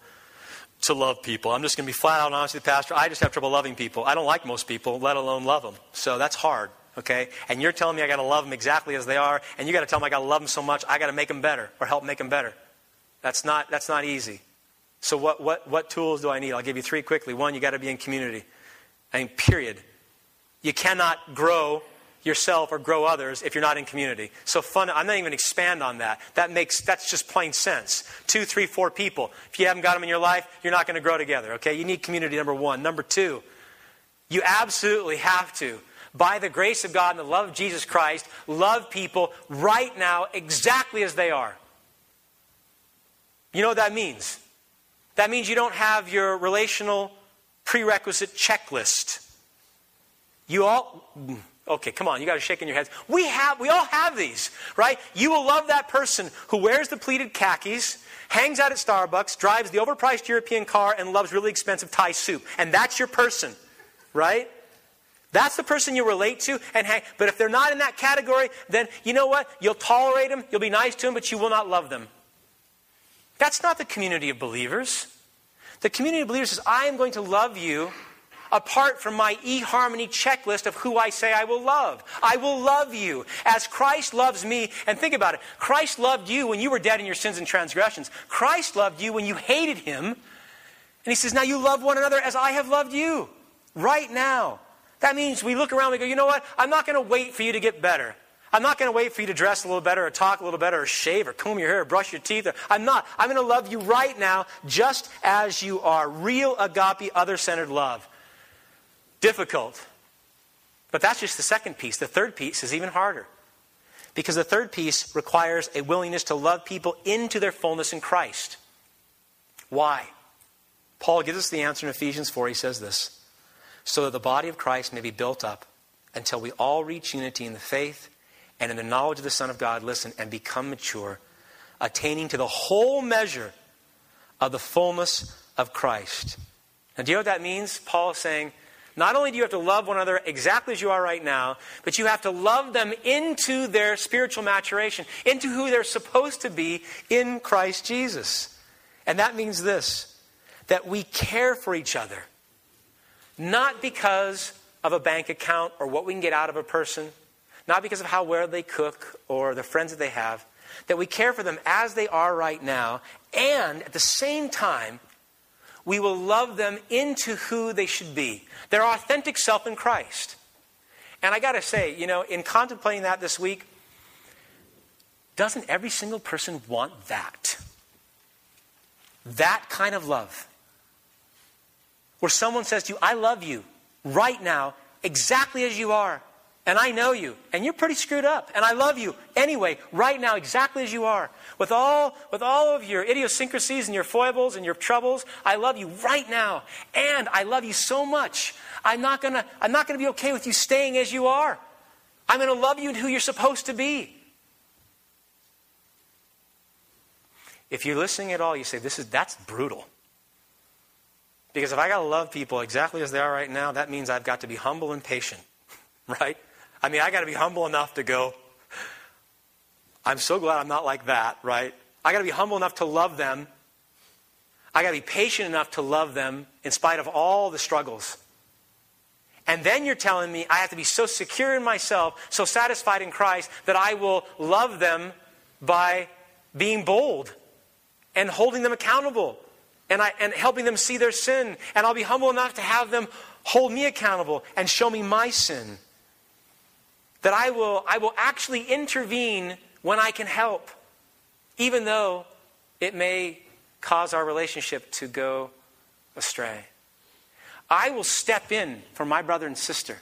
to love people. I'm just going to be flat out honest with the pastor. I just have trouble loving people. I don't like most people, let alone love them. So that's hard, okay? And you're telling me I got to love them exactly as they are, and you got to tell them I got to love them so much, I got to make them better or help make them better. That's not that's not easy. So what what what tools do I need? I'll give you three quickly. One, you got to be in community. I mean, period. You cannot grow yourself or grow others if you're not in community. So fun, I'm not even gonna expand on that. That makes, that's just plain sense. Two, three, four people. If you haven't got them in your life, you're not gonna grow together, okay? You need community, number one. Number two, you absolutely have to, by the grace of God and the love of Jesus Christ, love people right now exactly as they are. You know what that means? That means you don't have your relational prerequisite checklist. You all... Okay, come on, you guys are shaking your heads. We have, we all have these, right? You will love that person who wears the pleated khakis, hangs out at Starbucks, drives the overpriced European car, and loves really expensive Thai soup. And that's your person, right? That's the person you relate to. And hang, but if they're not in that category, then you know what? You'll tolerate them, you'll be nice to them, but you will not love them. That's not the community of believers. The community of believers says, I am going to love you apart from my eHarmony checklist of who I say I will love. I will love you as Christ loves me. And think about it. Christ loved you when you were dead in your sins and transgressions. Christ loved you when you hated him. And he says, now you love one another as I have loved you right now. That means we look around and we go, you know what? I'm not going to wait for you to get better. I'm not going to wait for you to dress a little better or talk a little better or shave or comb your hair or brush your teeth. Or, I'm not. I'm going to love you right now just as you are. Real agape, other-centered love. Difficult. But that's just the second piece. The third piece is even harder. Because the third piece requires a willingness to love people into their fullness in Christ. Why? Paul gives us the answer in Ephesians four. He says this. So that the body of Christ may be built up until we all reach unity in the faith and in the knowledge of the Son of God, listen, and become mature, attaining to the whole measure of the fullness of Christ. Now, do you know what that means? Paul is saying, not only do you have to love one another exactly as you are right now, but you have to love them into their spiritual maturation, into who they're supposed to be in Christ Jesus. And that means this, that we care for each other, not because of a bank account or what we can get out of a person, not because of how well they cook or the friends that they have, that we care for them as they are right now, and at the same time, we will love them into who they should be. Their authentic self in Christ. And I got to say, you know, in contemplating that this week, doesn't every single person want that? That kind of love. Where someone says to you, I love you right now, exactly as you are. And I know you, and you're pretty screwed up, and I love you anyway, right now, exactly as you are. With all, with all of your idiosyncrasies and your foibles and your troubles, I love you right now, and I love you so much. I'm not gonna, I'm not gonna be okay with you staying as you are. I'm gonna love you and who you're supposed to be. If you're listening at all, you say, "This is that's brutal." Because if I gotta love people exactly as they are right now, that means I've got to be humble and patient, right? I mean, I got to be humble enough to go, I'm so glad I'm not like that, right? I got to be humble enough to love them. I got to be patient enough to love them in spite of all the struggles. And then you're telling me I have to be so secure in myself, so satisfied in Christ, that I will love them by being bold and holding them accountable and, I, and helping them see their sin. And I'll be humble enough to have them hold me accountable and show me my sin. That I will, I will actually intervene when I can help, even though it may cause our relationship to go astray. I will step in for my brother and sister,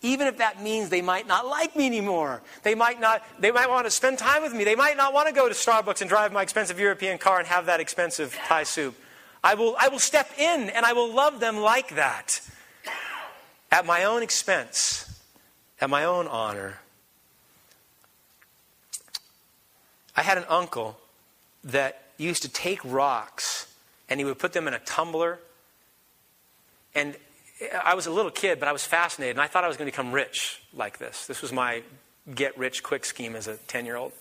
even if that means they might not like me anymore. They might not, they might want to spend time with me. They might not want to go to Starbucks and drive my expensive European car and have that expensive Thai soup. I will, I will step in and I will love them like that. at my own expense, at my own honor. I had an uncle that used to take rocks and he would put them in a tumbler. And I was a little kid, but I was fascinated. And I thought I was going to become rich like this. This was my get-rich-quick scheme as a ten-year-old.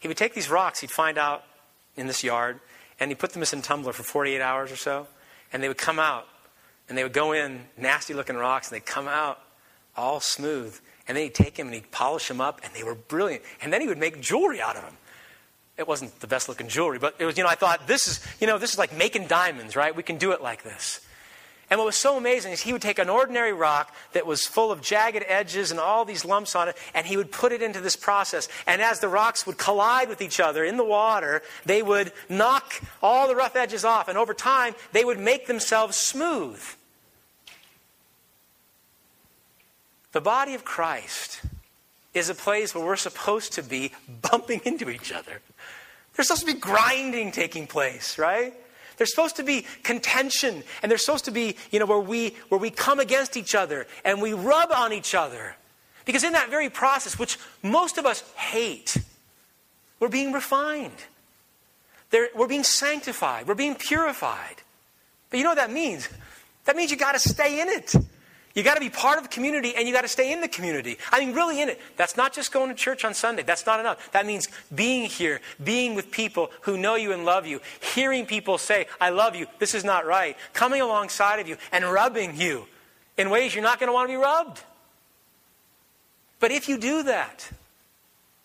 He would take these rocks he'd find out in this yard, and he'd put them in a tumbler for forty-eight hours or so. And they would come out, and they would go in, nasty-looking rocks, and they'd come out all smooth. And then he'd take them, and he'd polish them up, and they were brilliant. And then he would make jewelry out of them. It wasn't the best-looking jewelry, but it was, you know, I thought, this is, you know, this is like making diamonds, right? We can do it like this. And what was so amazing is he would take an ordinary rock that was full of jagged edges and all these lumps on it, and he would put it into this process. And as the rocks would collide with each other in the water, they would knock all the rough edges off. And over time, they would make themselves smooth. The body of Christ is a place where we're supposed to be bumping into each other. There's supposed to be grinding taking place, right? There's supposed to be contention, and there's supposed to be, you know, where we where we come against each other and we rub on each other. Because in that very process, which most of us hate, we're being refined. There, we're being sanctified. We're being purified. But you know what that means? That means you got to stay in it. You got to be part of the community, and you got to stay in the community. I mean, really in it. That's not just going to church on Sunday. That's not enough. That means being here, being with people who know you and love you, hearing people say, I love you, this is not right, coming alongside of you and rubbing you in ways you're not going to want to be rubbed. But if you do that,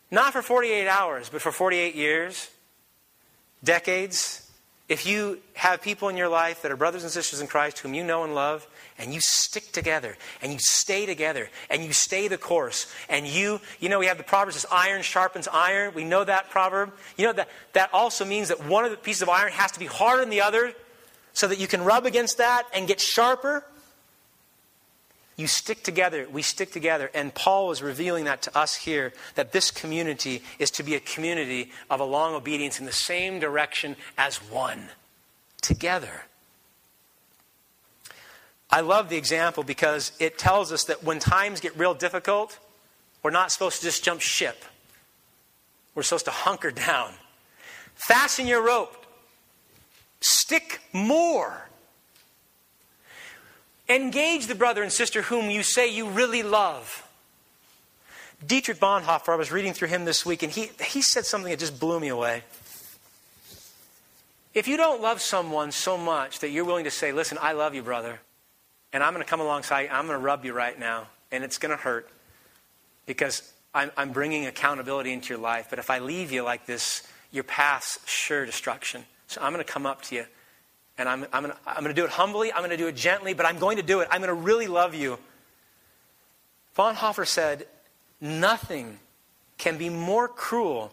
not for forty-eight hours, but for forty-eight years, decades, if you have people in your life that are brothers and sisters in Christ whom you know and love, and you stick together, and you stay together, and you stay the course, and you, you know, we have the proverb that says, iron sharpens iron. We know that proverb. You know, that, that also means that one of the pieces of iron has to be harder than the other so that you can rub against that and get sharper. You stick together. We stick together. And Paul was revealing that to us here, that this community is to be a community of a long obedience in the same direction as one, together. I love the example because it tells us that when times get real difficult, we're not supposed to just jump ship. We're supposed to hunker down. Fasten your rope. Stick more. Engage the brother and sister whom you say you really love. Dietrich Bonhoeffer, I was reading through him this week, and he, he said something that just blew me away. If you don't love someone so much that you're willing to say, listen, I love you, brother, and I'm going to come alongside you, I'm going to rub you right now, and it's going to hurt because I'm, I'm bringing accountability into your life. But if I leave you like this, your path's sure destruction. So I'm going to come up to you. And I'm, I'm going I'm to do it humbly, I'm going to do it gently, but I'm going to do it. I'm going to really love you. Bonhoeffer said, nothing can be more cruel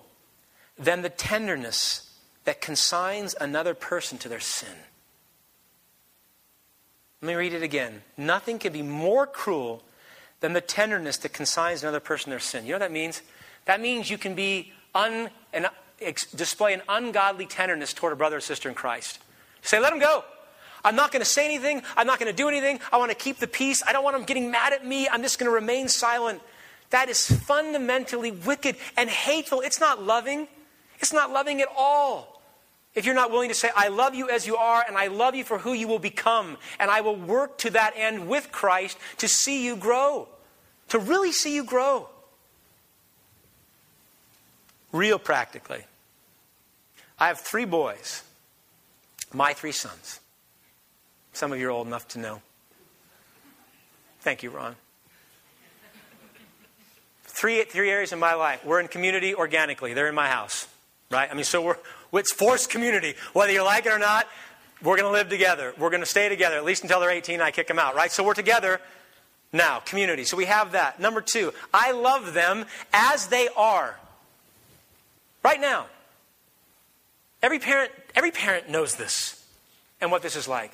than the tenderness that consigns another person to their sin. Let me read it again. Nothing can be more cruel than the tenderness that consigns another person to their sin. You know what that means? That means you can be un, an, ex, display an ungodly tenderness toward a brother or sister in Christ. Say, let them go. I'm not going to say anything. I'm not going to do anything. I want to keep the peace. I don't want them getting mad at me. I'm just going to remain silent. That is fundamentally wicked and hateful. It's not loving. It's not loving at all. If you're not willing to say, I love you as you are, and I love you for who you will become, and I will work to that end with Christ to see you grow, to really see you grow. Real practically. I have three boys. My three sons. Some of you are old enough to know. Thank you, Ron. Three, three areas in my life. We're in community organically. They're in my house, right? I mean, so we're, it's forced community. Whether you like it or not, we're going to live together. We're going to stay together, at least until they're eighteen and I kick them out, right? So we're together now, community. So we have that. Number two, I love them as they are. Right now. Every parent, every parent knows this and what this is like.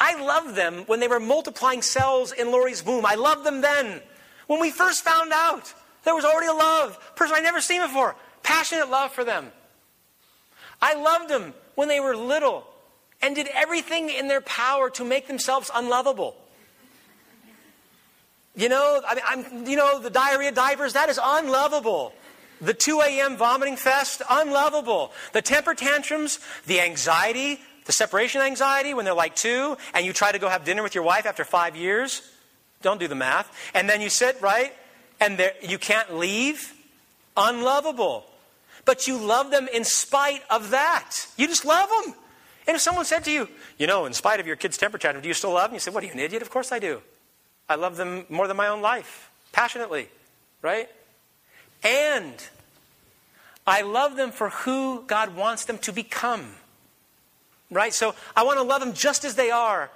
I loved them when they were multiplying cells in Lori's womb. I loved them then. When we first found out, there was already a love. A person I'd never seen before. Passionate love for them. I loved them when they were little and did everything in their power to make themselves unlovable. You know, I mean, I'm, you know, the diarrhea divers, that is unlovable. The two A M vomiting fest, unlovable. The temper tantrums, the anxiety, the separation anxiety when they're like two, and you try to go have dinner with your wife after five years. Don't do the math. And then you sit, right? And there, you can't leave. Unlovable. But you love them in spite of that. You just love them. And if someone said to you, you know, in spite of your kid's temper tantrum, do you still love them? You say, what are you, an idiot? Of course I do. I love them more than my own life, passionately, right? And I love them for who God wants them to become, right? So I want to love them just as they are,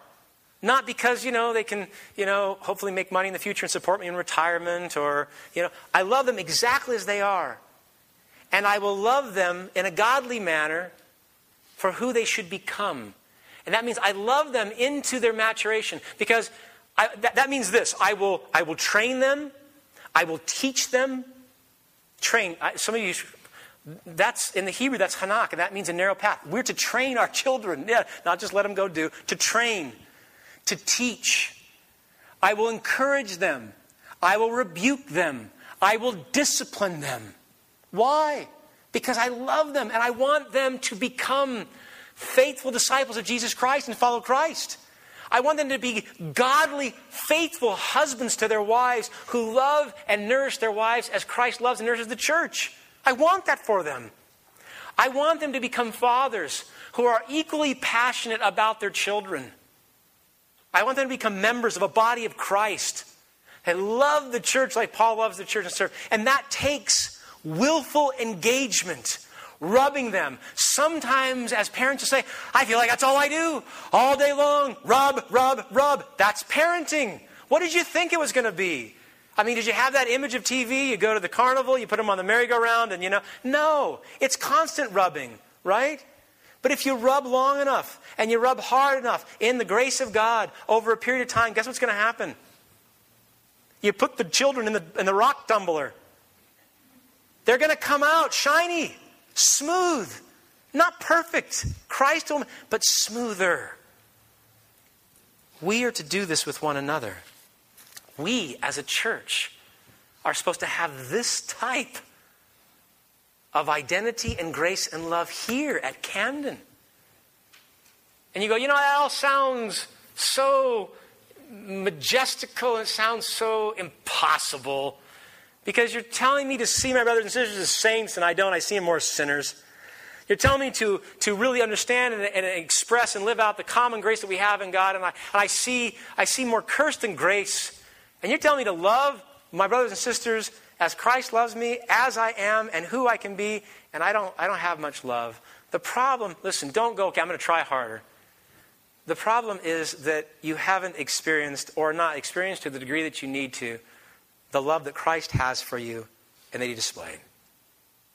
not because, you know, they can, you know, hopefully make money in the future and support me in retirement or, you know, I love them exactly as they are. And I will love them in a godly manner for who they should become. And that means I love them into their maturation because I, that, that means this. I will, I will train them. I will teach them. Train. I, some of you, that's in the Hebrew, that's Hanak, and that means a narrow path. We're to train our children. Yeah, not just let them go do. To train. To teach. I will encourage them. I will rebuke them. I will discipline them. Why? Because I love them, and I want them to become faithful disciples of Jesus Christ and follow Christ. I want them to be godly, faithful husbands to their wives who love and nourish their wives as Christ loves and nourishes the church. I want that for them. I want them to become fathers who are equally passionate about their children. I want them to become members of a body of Christ and love the church like Paul loves the church and serve. And that takes willful engagement. Rubbing them. Sometimes as parents will say, I feel like that's all I do. All day long. Rub, rub, rub. That's parenting. What did you think it was going to be? I mean, did you have that image of T V? You go to the carnival, you put them on the merry-go-round and you know. No. It's constant rubbing, right? But if you rub long enough and you rub hard enough in the grace of God over a period of time, guess what's going to happen? You put the children in the, in the rock tumbler. They're going to come out shiny. Smooth, not perfect, Christ, but smoother. We are to do this with one another. We, as a church, are supposed to have this type of identity and grace and love here at Camden. And you go, you know, that all sounds so majestical and sounds so impossible. Because you're telling me to see my brothers and sisters as saints, and I don't. I see them more as sinners. You're telling me to, to really understand and, and express and live out the common grace that we have in God, and I, and I see I see more curse than grace. And you're telling me to love my brothers and sisters as Christ loves me, as I am, and who I can be, and I don't I don't have much love. The problem, listen, don't go, okay, I'm going to try harder. The problem is that you haven't experienced or not experienced to the degree that you need to the love that Christ has for you and that he displayed.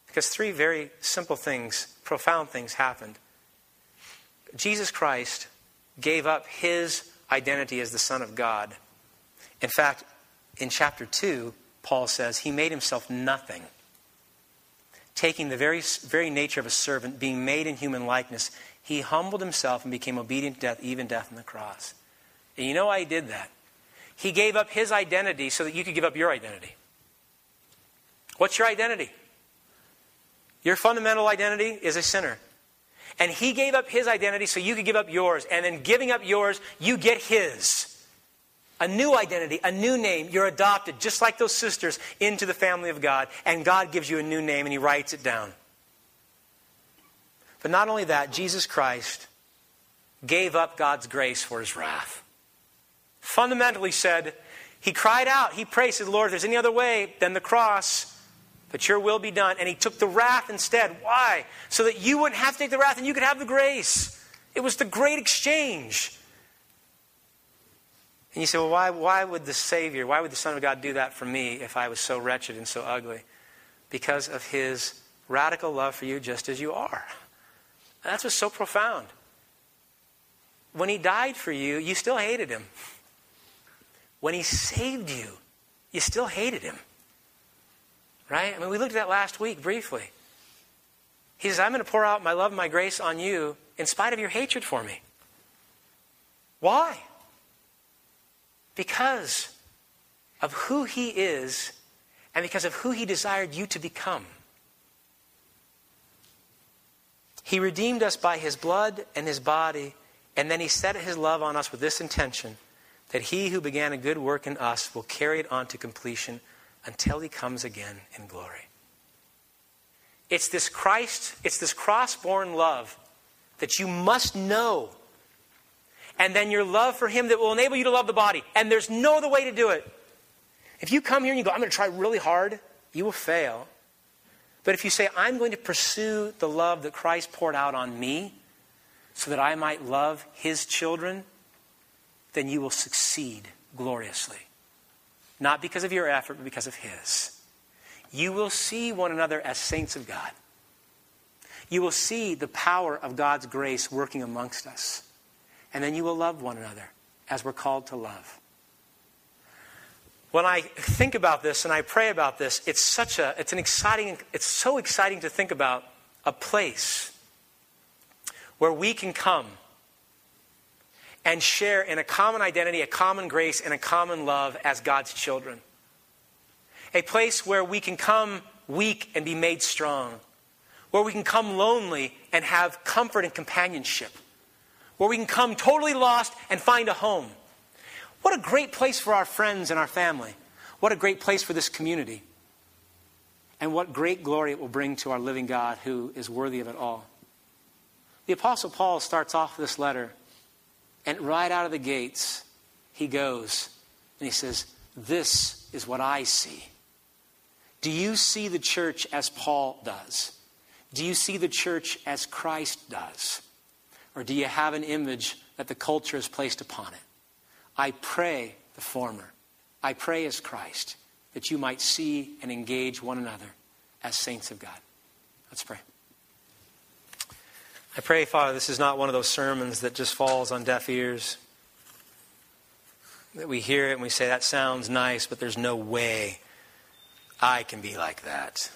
Because three very simple things, profound things happened. Jesus Christ gave up his identity as the Son of God. In fact, in chapter two, Paul says, he made himself nothing. Taking the very, very nature of a servant, being made in human likeness, he humbled himself and became obedient to death, even death on the cross. And you know why he did that? He gave up his identity so that you could give up your identity. What's your identity? Your fundamental identity is a sinner. And he gave up his identity so you could give up yours. And in giving up yours, you get his. A new identity, a new name. You're adopted, just like those sisters, into the family of God. And God gives you a new name and he writes it down. But not only that, Jesus Christ gave up God's grace for his wrath. Fundamentally said, he cried out, he prayed, said, Lord, if there's any other way than the cross, but your will be done. And he took the wrath instead. Why? So that you wouldn't have to take the wrath and you could have the grace. It was the great exchange. And you say, well, why, why would the Savior, why would the Son of God do that for me if I was so wretched and so ugly? Because of his radical love for you just as you are. And that's what's so profound. When he died for you, you still hated him. When he saved you, you still hated him. Right? I mean, we looked at that last week briefly. He says, I'm going to pour out my love and my grace on you in spite of your hatred for me. Why? Because of who he is and because of who he desired you to become. He redeemed us by his blood and his body, and then he set his love on us with this intention, that he who began a good work in us will carry it on to completion until he comes again in glory. It's this Christ, it's this cross-born love that you must know. And then your love for him that will enable you to love the body. And there's no other way to do it. If you come here and you go, I'm going to try really hard, you will fail. But if you say, I'm going to pursue the love that Christ poured out on me so that I might love his children, then you will succeed gloriously. Not because of your effort, but because of his. You will see one another as saints of God. You will see the power of God's grace working amongst us. And then you will love one another as we're called to love. When I think about this and I pray about this, it's such a, it's an exciting, it's so exciting to think about a place where we can come and share in a common identity, a common grace, and a common love as God's children. A place where we can come weak and be made strong. Where we can come lonely and have comfort and companionship. Where we can come totally lost and find a home. What a great place for our friends and our family. What a great place for this community. And what great glory it will bring to our living God who is worthy of it all. The Apostle Paul starts off this letter, and right out of the gates, he goes and he says, this is what I see. Do you see the church as Paul does? Do you see the church as Christ does? Or do you have an image that the culture has placed upon it? I pray the former. I pray as Christ that you might see and engage one another as saints of God. Let's pray. I pray, Father, this is not one of those sermons that just falls on deaf ears. That we hear it and we say, that sounds nice, but there's no way I can be like that.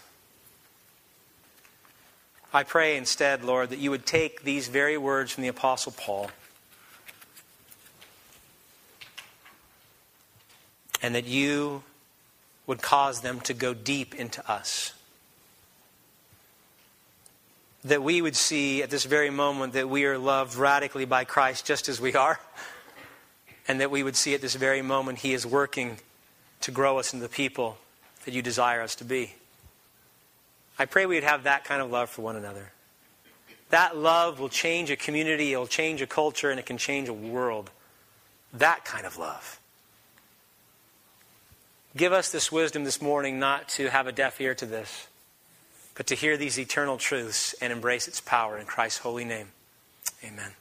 I pray instead, Lord, that you would take these very words from the Apostle Paul and that you would cause them to go deep into us. That we would see at this very moment that we are loved radically by Christ just as we are, and that we would see at this very moment he is working to grow us into the people that you desire us to be. I pray we would have that kind of love for one another. That love will change a community, it'll change a culture, and it can change a world. That kind of love. Give us this wisdom this morning not to have a deaf ear to this, but to hear these eternal truths and embrace its power in Christ's holy name. Amen.